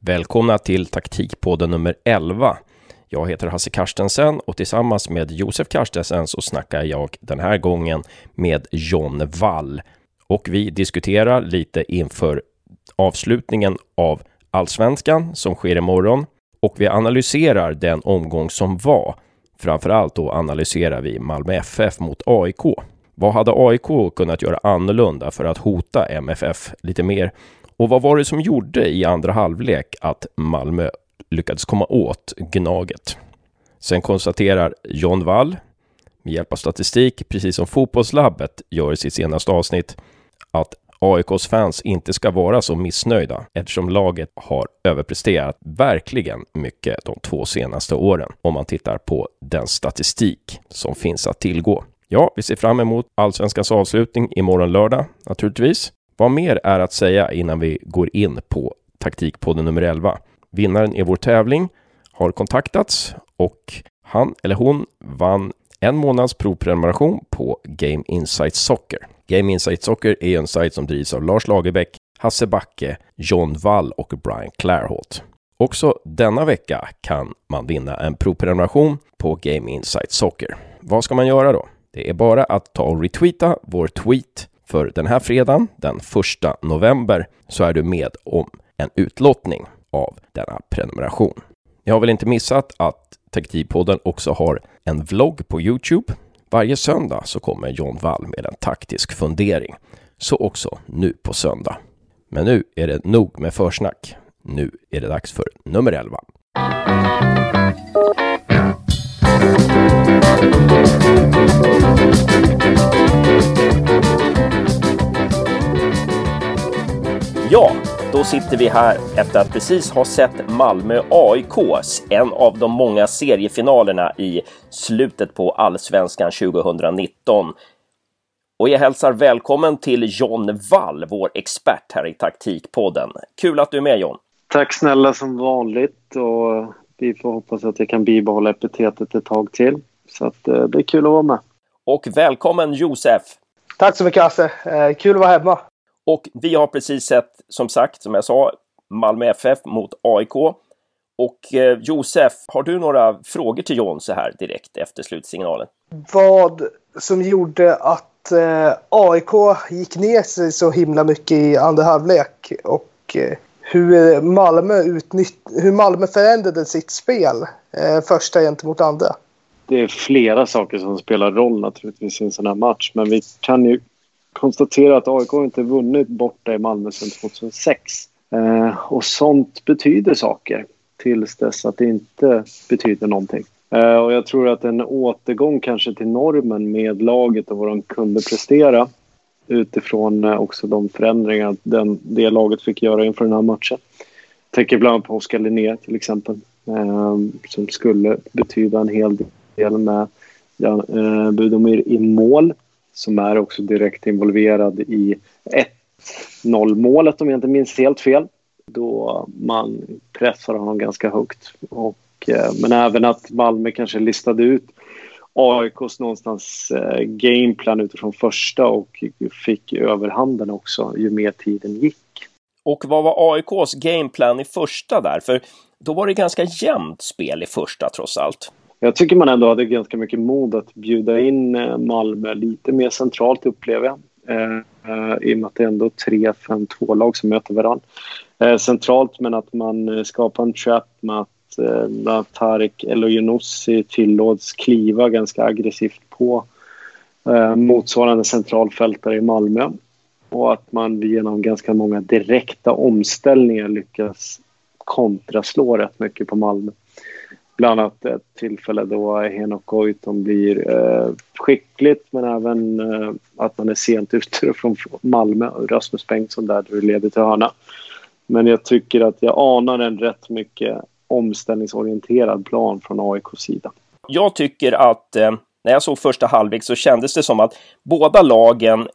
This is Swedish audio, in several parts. Välkomna till Taktikpodden nummer 11. Jag heter Hasse Karstensen och tillsammans med Josef Karstensen så snackar jag den här gången med John Wall. Och vi diskuterar lite inför avslutningen av Allsvenskan som sker imorgon. Och vi analyserar den omgång som var. Framförallt då analyserar vi Malmö FF mot AIK. Vad hade AIK kunnat göra annorlunda för att hota MFF lite mer? Och vad var det som gjorde i andra halvlek att Malmö lyckades komma åt Gnaget? Sen konstaterar John Wall med hjälp av statistik, precis som Fotbollslabbet gör i sitt senaste avsnitt, att AIKs fans inte ska vara så missnöjda eftersom laget har överpresterat verkligen mycket de 2 senaste åren om man tittar på den statistik som finns att tillgå. Ja, vi ser fram emot Allsvenskans avslutning imorgon lördag naturligtvis. Vad mer är att säga innan vi går in på taktikpodden nummer 11? Vinnaren i vår tävling har kontaktats och han eller hon vann en månads provprenumeration på Game Insight Soccer. Game Insight Soccer är en sajt som drivs av Lars Lagerbäck, Hasse Backe, John Wall och Brian Clareholt. Också denna vecka kan man vinna en provprenumeration på Game Insight Soccer. Vad ska man göra då? Det är bara att ta och retweeta vår tweet. För den här fredagen, den 1 november, så är du med om en utlottning av denna prenumeration. Ni har väl inte missat att Taktikpodden också har en vlogg på YouTube. Varje söndag så kommer John Wall med en taktisk fundering. Så också nu på söndag. Men nu är det nog med försnack. Nu är det dags för nummer 11. Ja, då sitter vi här efter att precis ha sett Malmö AIKs, en av de många seriefinalerna i slutet på Allsvenskan 2019. Och jag hälsar välkommen till John Wall, vår expert här i Taktikpodden. Kul att du är med, John. Tack snälla som vanligt, och vi får hoppas att jag kan bibehålla epitetet ett tag till. Så att det är kul att vara med. Och välkommen Josef. Tack så mycket, Hasse. Kul att vara hemma. Och vi har precis sett, som jag sa, Malmö FF mot AIK. Och Josef, har du några frågor till John så här direkt efter slutsignalen? Vad som gjorde att AIK gick ner sig så himla mycket i andra halvlek och hur Malmö förändrade sitt spel första gentemot andra? Det är flera saker som spelar roll naturligtvis i en sån här match, men vi kan ju konstatera att AIK inte vunnit borta i Malmö sedan 2006. Och sånt betyder saker tills dess att det inte betyder någonting. Och jag tror att en återgång kanske till normen med laget och vad de kunde prestera utifrån också de förändringar det laget fick göra inför den här matchen. Jag tänker bland annat på Oskar Linné till exempel, som skulle betyda en hel del med Budomir i mål, som är också direkt involverad i 1-0-målet om jag inte minns helt fel, då man pressar honom ganska högt. Och, men även att Malmö kanske listade ut AIKs någonstans gameplan utifrån första och fick överhanden också ju mer tiden gick. Och vad var AIKs gameplan i första där? För då var det ganska jämnt spel i första trots allt. Jag tycker man ändå hade ganska mycket mod att bjuda in Malmö lite mer centralt, upplever jag. I och med att det är ändå 3-5-2-lag som möter varandra. Centralt, men att man skapar en trap med att Tarik Elyounoussi tillåts kliva ganska aggressivt på motsvarande centralfältare i Malmö. Och att man genom ganska många direkta omställningar lyckas kontraslå rätt mycket på Malmö. Bland annat ett tillfälle då Henok Goitom blir skickligt, men även att man är sent ute från Malmö och Rasmus Bengtsson där du leder till hörna. Men jag tycker att jag anar en rätt mycket omställningsorienterad plan från AIKs sida. Jag tycker att när jag såg första halvlek så kändes det som att båda lagen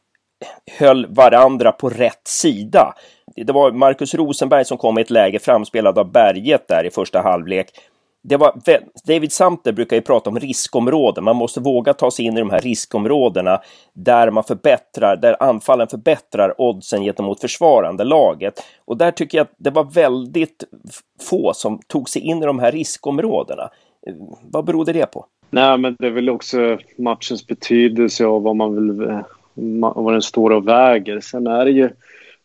höll varandra på rätt sida. Det var Marcus Rosenberg som kom i ett läge framspelad av Berget där i första halvlek. det var, David Samter brukar ju prata om riskområden. Man måste våga ta sig in i de här riskområdena där man förbättrar, där anfallen förbättrar oddsen gentemot försvarande laget. Och där tycker jag att det var väldigt få som tog sig in i de här riskområdena. Vad berodde det på? Nej, men det är väl också matchens betydelse och vad man vill, vad den står och väger. Sen är det ju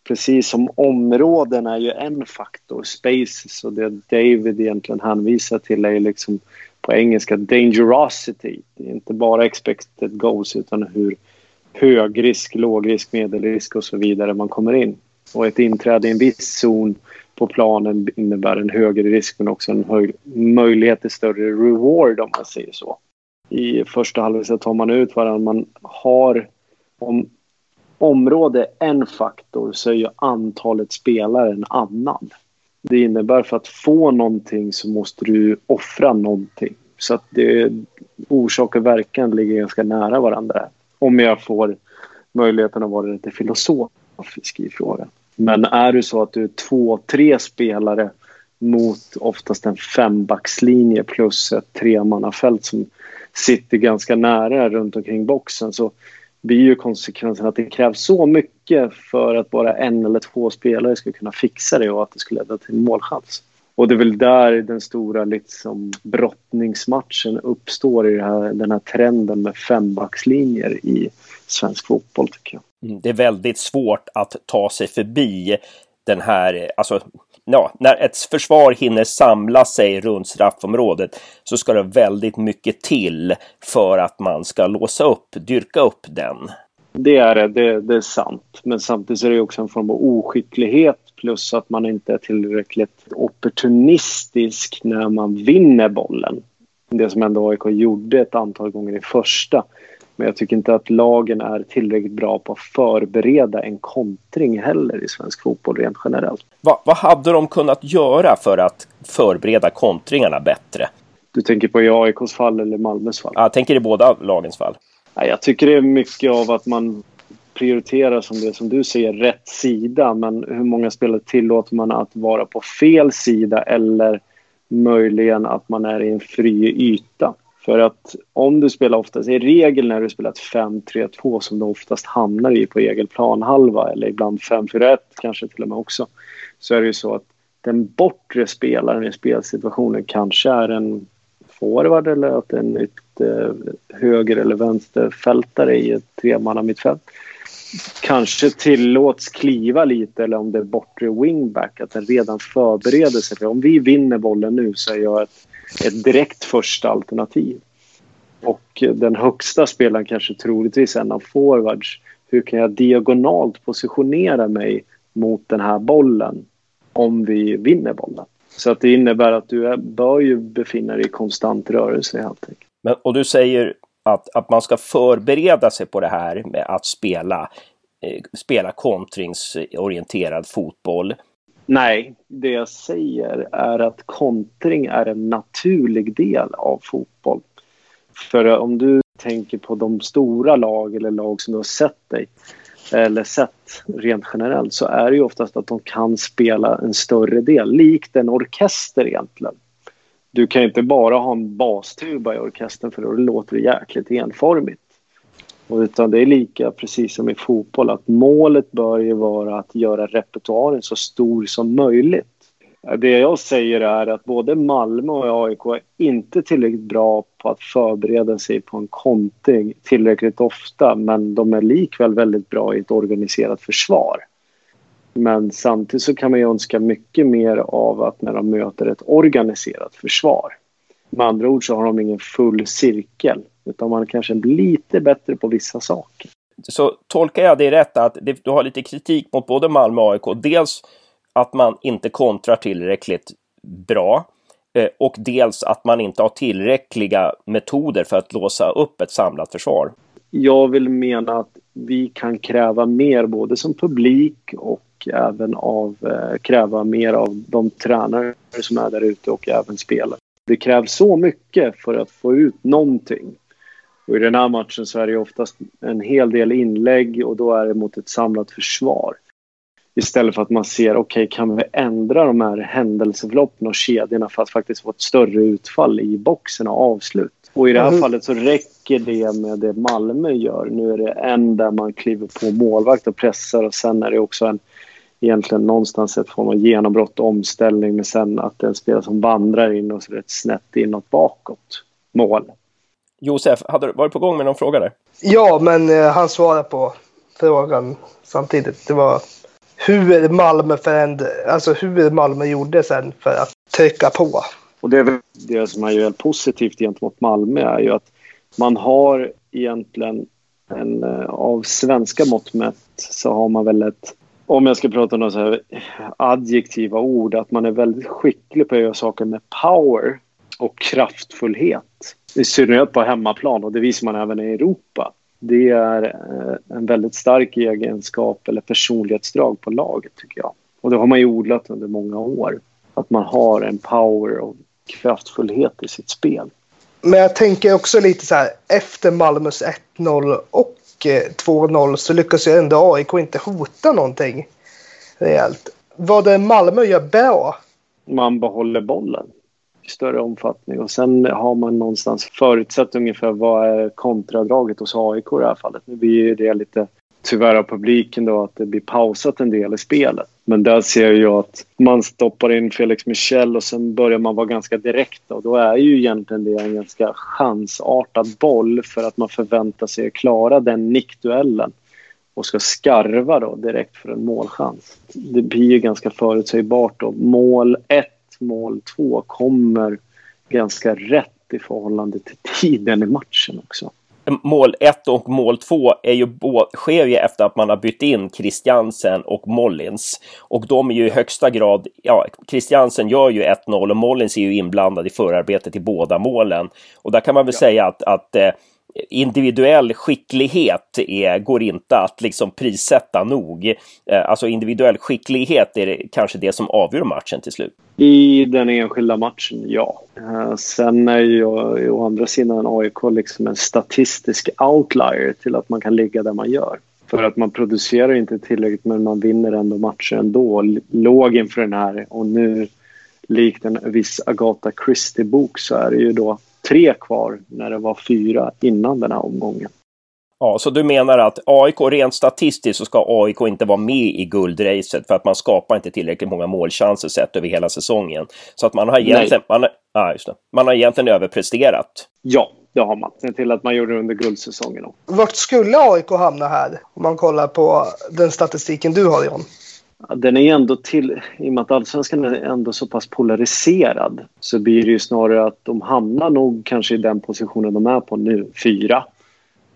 precis som områden är ju en faktor, spaces, och det David egentligen hänvisar till är liksom på engelska dangerosity. Det är inte bara expected goals utan hur hög risk, låg risk, medelrisk och så vidare man kommer in. Och ett inträde i en viss zon på planen innebär en högre risk men också en möjlighet till större reward om man säger så. I första halvlek så tar man ut varandra. Man har, om område är en faktor så är ju antalet spelare en annan. Det innebär för att få någonting så måste du offra någonting. Så att det, orsak och verkan ligger ganska nära varandra. Om jag får möjligheten att vara lite filosofisk i frågan. Men är det så att du är 2-3 spelare mot oftast en 5-backslinje plus ett 3-mannafält som sitter ganska nära runt omkring boxen, så blir ju konsekvensen att det krävs så mycket för att bara en eller två spelare ska kunna fixa det och att det skulle leda till målchans. Och det är väl där den stora liksom brottningsmatchen uppstår i den här trenden med 5-backslinjer i svensk fotboll tycker jag. Det är väldigt svårt att ta sig förbi den här, alltså ja, när ett försvar hinner samla sig runt straffområdet så ska det väldigt mycket till för att man ska låsa upp, dyrka upp den. Det är sant. Men samtidigt är det också en form av oskicklighet plus att man inte är tillräckligt opportunistisk när man vinner bollen. Det som ändå AIK gjorde ett antal gånger i första. Men jag tycker inte att lagen är tillräckligt bra på att förbereda en kontring heller i svensk fotboll rent generellt. Vad hade de kunnat göra för att förbereda kontringarna bättre? Du tänker på i AIKs fall eller Malmös fall? Jag tänker i båda lagens fall. Jag tycker det är mycket av att man prioriterar som det som du säger, rätt sida. Men hur många spelare tillåter man att vara på fel sida eller möjligen att man är i en fri yta? För att om du spelar oftast, i regel när du spelar 5-3-2 som du oftast hamnar i på egen planhalva eller ibland 5-4-1 kanske till och med också, så är det ju så att den bortre spelaren i spelsituationen kanske är en forward eller att en höger eller vänsterfältare i ett 3-manna mittfält kanske tillåts kliva lite, eller om det är bortre wingback att den redan förbereder sig. För om vi vinner bollen nu så är jag ett direkt första alternativ. Och den högsta spelaren kanske troligtvis en av forwards. Hur kan jag diagonalt positionera mig mot den här bollen om vi vinner bollen? Så att det innebär att du bör ju befinna dig i konstant rörelse helt enkelt. Men, och du säger att man ska förbereda sig på det här med att spela kontringsorienterad fotboll. Nej, det jag säger är att kontring är en naturlig del av fotboll. För om du tänker på de stora lag eller lag som du har sett rent generellt, så är det ju oftast att de kan spela en större del, likt en orkester egentligen. Du kan inte bara ha en bastuba i orkestern för då låter det jäkligt enformigt. Utan det är lika precis som i fotboll att målet bör ju vara att göra repertoaren så stor som möjligt. Det jag säger är att både Malmö och AIK är inte tillräckligt bra på att förbereda sig på en kontring tillräckligt ofta, men de är likväl väldigt bra i ett organiserat försvar. Men samtidigt så kan man ju önska mycket mer av att när de möter ett organiserat försvar. Med andra ord så har de ingen full cirkel, utan man kanske är lite bättre på vissa saker. Så tolkar jag det rätt att du har lite kritik mot både Malmö och AIK. Dels att man inte kontrar tillräckligt bra och dels att man inte har tillräckliga metoder för att låsa upp ett samlat försvar. Jag vill mena att vi kan kräva mer både som publik och även kräva mer av de tränare som är där ute och även spelare. Det krävs så mycket för att få ut någonting. Och i den här matchen så är det oftast en hel del inlägg och då är det mot ett samlat försvar. Istället för att man ser, okej, kan vi ändra de här händelseförloppen och kedjorna för att faktiskt få ett större utfall i boxen och avslut. Och i det här fallet så räcker det med det Malmö gör. Nu är det en där man kliver på målvakt och pressar, och sen är det också en, egentligen någonstans ett form av genombrott, omställning, men sen att det är en spelare som vandrar in och så är det ett snett inåt bakåt mål. Josef, hade du varit på gång med någon fråga där? Ja, men han svarade på frågan samtidigt. Det var hur Malmö hur Malmö gjorde sen för att trycka på. Och det är det som är ju helt positivt gentemot Malmö är ju att man har egentligen en, av svenska mått mätt så har man väl ett, om jag ska prata om några så här adjektiva ord, att man är väldigt skicklig på att göra saker med power och kraftfullhet. I synnerhet på hemmaplan, och det visar man även i Europa. Det är en väldigt stark egenskap eller personlighetsdrag på laget, tycker jag. Och det har man ju odlat under många år. Att man har en power och kraftfullhet i sitt spel. Men jag tänker också lite så här, efter Malmös 1-0 och 2-0 så lyckas ju ändå AIK inte hota någonting rejält. Vad det Malmö gör bra? Man behåller bollen i större omfattning, och sen har man någonstans förutsatt ungefär vad är kontradraget hos AIK i det här fallet. Nu blir ju det lite tyvärr av publiken då att det blir pausat en del i spelet. Men där ser jag att man stoppar in Felix Michel och sen börjar man vara ganska direkt. Och då är ju egentligen det en ganska chansartad boll för att man förväntar sig att klara den nickduellen och ska skarva då direkt för en målchans. Det blir ju ganska förutsägbart då. Mål 1, mål 2 kommer ganska rätt i förhållande till tiden i matchen också. Mål 1 och mål 2 sker ju efter att man har bytt in Kristiansen och Mollins. Och de är ju i högsta grad, ja, Kristiansen gör ju 1-0 och Mollins är ju inblandad i förarbetet i båda målen. Och där kan man väl säga att individuell skicklighet går inte att liksom prissätta nog. Alltså individuell skicklighet är det, kanske det som avgör matchen till slut. I den enskilda matchen, ja. Sen är ju å andra sidan AIK liksom en statistisk outlier till att man kan ligga där man gör. För att man producerar inte tillräckligt, men man vinner ändå matchen ändå. Låg inför den här, och nu likt en viss Agatha Christie-bok så är det ju då 3 kvar när det var 4 innan den här omgången. Ja, så du menar att AIK rent statistiskt så ska AIK inte vara med i guldracet för att man skapar inte tillräckligt många målchanser sett över hela säsongen. Så att man har egentligen, man har egentligen överpresterat. Ja, det har man. Det till att man gjorde under guldsäsongen. Vart skulle AIK hamna här om man kollar på den statistiken du har, John? Den är ändå till, i och med att allsvenskan är ändå så pass polariserad, så blir det ju snarare att de hamnar nog kanske i den positionen de är på nu, 4.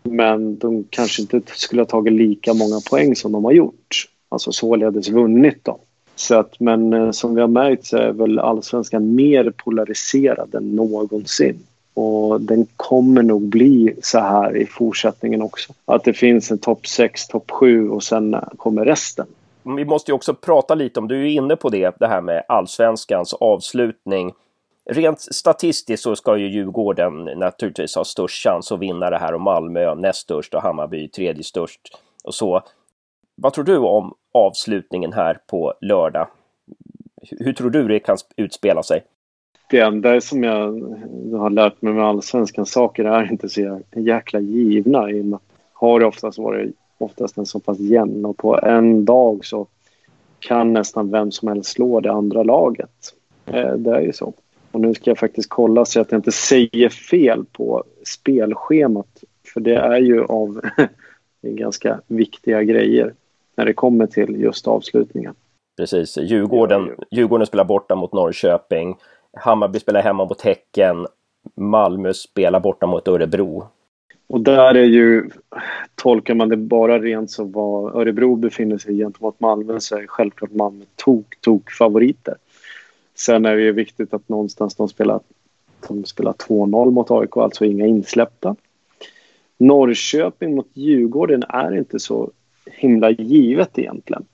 Men de kanske inte skulle ha tagit lika många poäng som de har gjort. Alltså således vunnit då. Så att, men som vi har märkt så är väl allsvenskan mer polariserad än någonsin. Och den kommer nog bli så här i fortsättningen också. Att det finns en topp 6, topp 7 och sen kommer resten. Vi måste ju också prata lite om, du är ju inne på det här med allsvenskans avslutning. Rent statistiskt så ska ju Djurgården naturligtvis ha störst chans att vinna det här, och Malmö näst störst och Hammarby tredje störst och så. Vad tror du om avslutningen här på lördag? Hur tror du det kan utspela sig? Det enda som jag har lärt mig med allsvenskans saker är inte så jäkla givna. Har det oftast varit en så pass jämn, och på en dag så kan nästan vem som helst slå det andra laget. Det är ju så. Och nu ska jag faktiskt kolla så att jag inte säger fel på spelschemat, för det är ju av ganska viktiga grejer när det kommer till just avslutningen. Precis, Djurgården spelar borta mot Norrköping, Hammarby spelar hemma mot Häcken, Malmö spelar borta mot Örebro. Och där är ju, tolkar man det bara rent så vad Örebro befinner sig gentemot Malmö, så är självklart Malmö favoriter. Sen är det ju viktigt att någonstans de spelar 2-0 mot AIK, alltså inga insläppta. Norrköping mot Djurgården är inte så himla givet egentligen.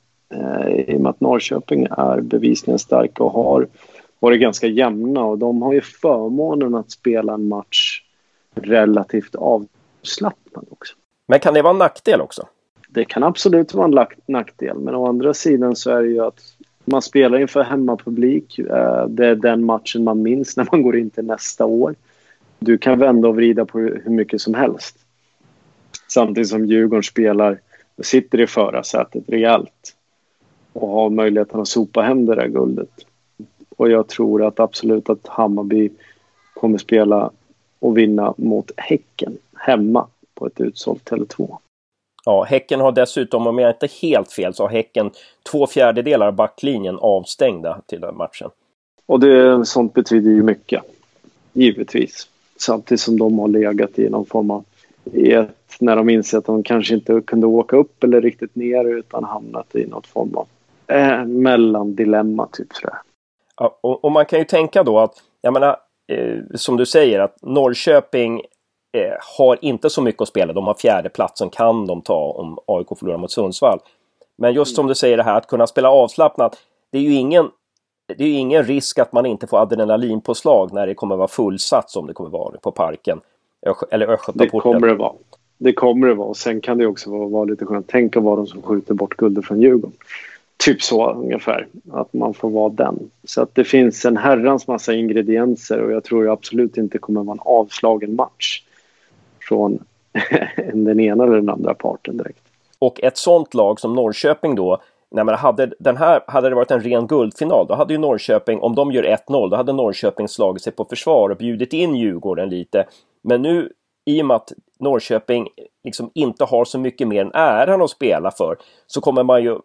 I och med att Norrköping är bevisligen starka och har varit ganska jämna, och de har ju förmånen att spela en match relativt avslappnad också. Men kan det vara en nackdel också? det kan absolut vara en nackdel, men å andra sidan så är det ju att man spelar inför hemmapublik. Det är den matchen man minns när man går in till nästa år. Du kan vända och vrida på hur mycket som helst. Samtidigt som Djurgården spelar och sitter i förarsätet rejält och har möjligheten att sopa hem det där guldet. Och jag tror att absolut att Hammarby kommer spela och vinna mot Häcken hemma på ett utsålt Tele2. Ja, Häcken har dessutom, om jag inte helt fel, så har Häcken 2/4 av backlinjen avstängda till den matchen. Och det, sånt betyder ju mycket, givetvis. Samtidigt som de har legat i någon form av när de inser att de kanske inte kunde åka upp eller riktigt ner, utan hamnat i något form av mellandilemma typ sådär. Ja, och man kan ju tänka då att, jag menar, som du säger, att Norrköping har inte så mycket att spela. De har 4:e platsen, kan de ta om AIK förlorar mot Sundsvall. Men just som du säger det här, att kunna spela avslappnat, det är ju ingen risk att man inte får adrenalin på slag när det kommer vara fullsatt som det kommer vara på parken. Eller Östgötaporten. Det kommer det vara. Och sen kan det också vara lite skönt. Tänk att vara de som skjuter bort guldet från Djurgården. Typ så ungefär. Att man får vara den. Så att det finns en herrans massa ingredienser. Och jag tror absolut inte kommer vara en avslagen match från den ena eller den andra parten direkt. Och ett sånt lag som Norrköping då, hade det varit en ren guldfinal, då hade ju Norrköping, om de gör 1-0, då hade Norrköping slagit sig på försvar och bjudit in Djurgården lite. Men nu, i och med att Norrköping liksom inte har så mycket mer än äran att spela för, så kommer man ju,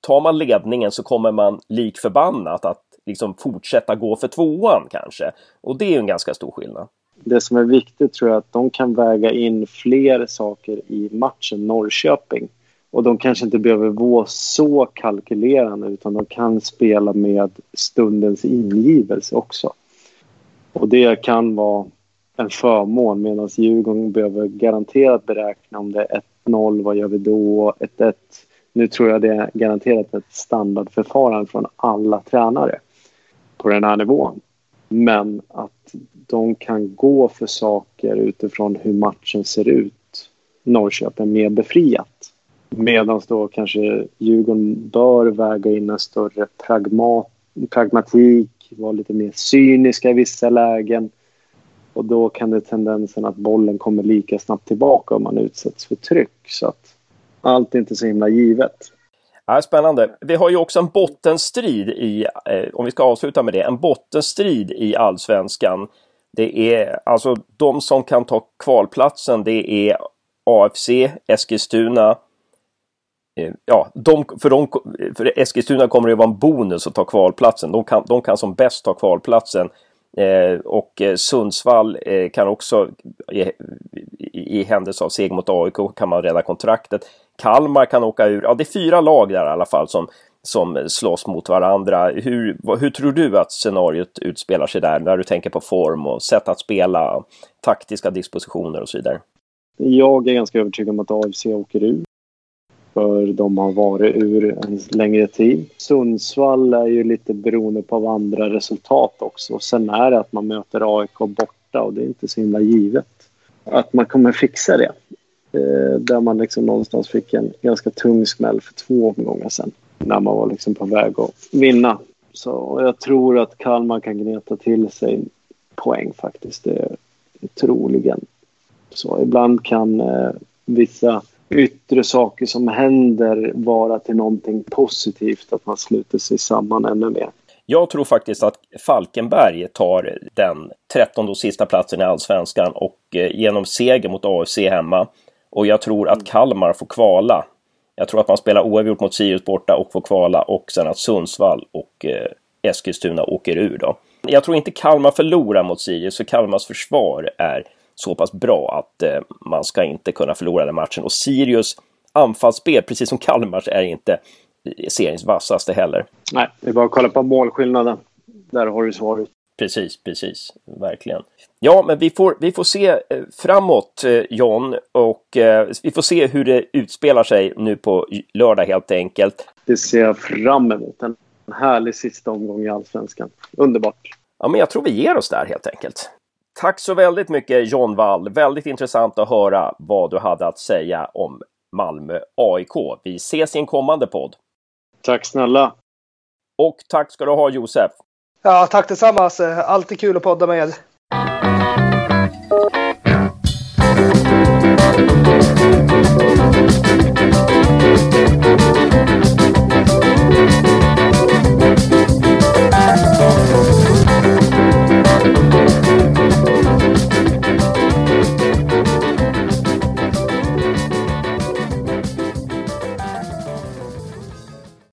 tar man ledningen så kommer man likförbannat att liksom fortsätta gå för tvåan kanske. Och det är ju en ganska stor skillnad. Det som är viktigt tror jag att de kan väga in fler saker i matchen Norrköping. Och de kanske inte behöver vara så kalkylerande, utan de kan spela med stundens ingivelse också. Och det kan vara en förmån, medan Djurgården behöver garanterat beräkna om det är 1-0, vad gör vi då, 1-1. Nu tror jag det är garanterat ett standardförfarande från alla tränare på den här nivån. Men att de kan gå för saker utifrån hur matchen ser ut, Norrköping mer befriat. Medan då kanske Djurgården bör väga in en större pragmatik, vara lite mer cyniska i vissa lägen. Och då kan det tendensen att bollen kommer lika snabbt tillbaka om man utsätts för tryck. Så att allt är inte så himla givet. Ja, spännande. Vi har ju också en bottenstrid i, om vi ska avsluta med det, en bottenstrid i Allsvenskan. Det är alltså de som kan ta kvalplatsen, det är AFC Eskilstuna. Ja, för Eskilstuna kommer det vara en bonus att ta kvalplatsen. De kan som bäst ta kvalplatsen. Och Sundsvall kan också i händelse av seger mot AIK kan man rädda kontraktet. Kalmar kan åka ur. Ja, det är 4 lag där i alla fall som slåss mot varandra. Hur tror du att scenariot utspelar sig där när du tänker på form och sätt att spela, taktiska dispositioner och så vidare? Jag är ganska övertygad om att AFC åker ur, för de har varit ur en längre tid. Sundsvall är ju lite beroende på andra resultat också. Och sen är det att man möter AIK borta, och det är inte så himla givet att man kommer fixa det. Där man liksom någonstans fick en ganska tung smäll för 2 omgångar sen, när man var liksom på väg att vinna. Så jag tror att Kalmar kan gneta till sig poäng faktiskt. Det är troligen. Så ibland kan vissa yttre saker som händer vara till någonting positivt, att man sluter sig samman ännu mer. Jag tror faktiskt att Falkenberg tar den 13:e och sista platsen i Allsvenskan och genom seger mot AFC hemma, och jag tror att Kalmar får kvala. Jag tror att man spelar oavgjort mot Sirius borta och får kvala, och sen att Sundsvall och Eskilstuna åker ur då. Jag tror inte Kalmar förlorar mot Sirius, så Kalmars försvar är så pass bra att man ska inte kunna förlora den matchen. Och Sirius anfallsspel, precis som Kalmars, är inte seriens vassaste heller. Nej, det är bara att kolla på målskillnaden. Där har du svaret. Precis, verkligen. Ja, men vi får se framåt, John, och vi får se hur det utspelar sig nu på lördag helt enkelt. Det ser jag fram emot. En härlig sista omgång i Allsvenskan. Underbart. Ja, men jag tror vi ger oss där helt enkelt. Tack så väldigt mycket, John Wall. Väldigt intressant att höra vad du hade att säga om Malmö AIK. Vi ses i en kommande podd. Tack snälla. Och tack ska du ha, Josef. Ja, tack tillsammans. Alltid kul att podda med.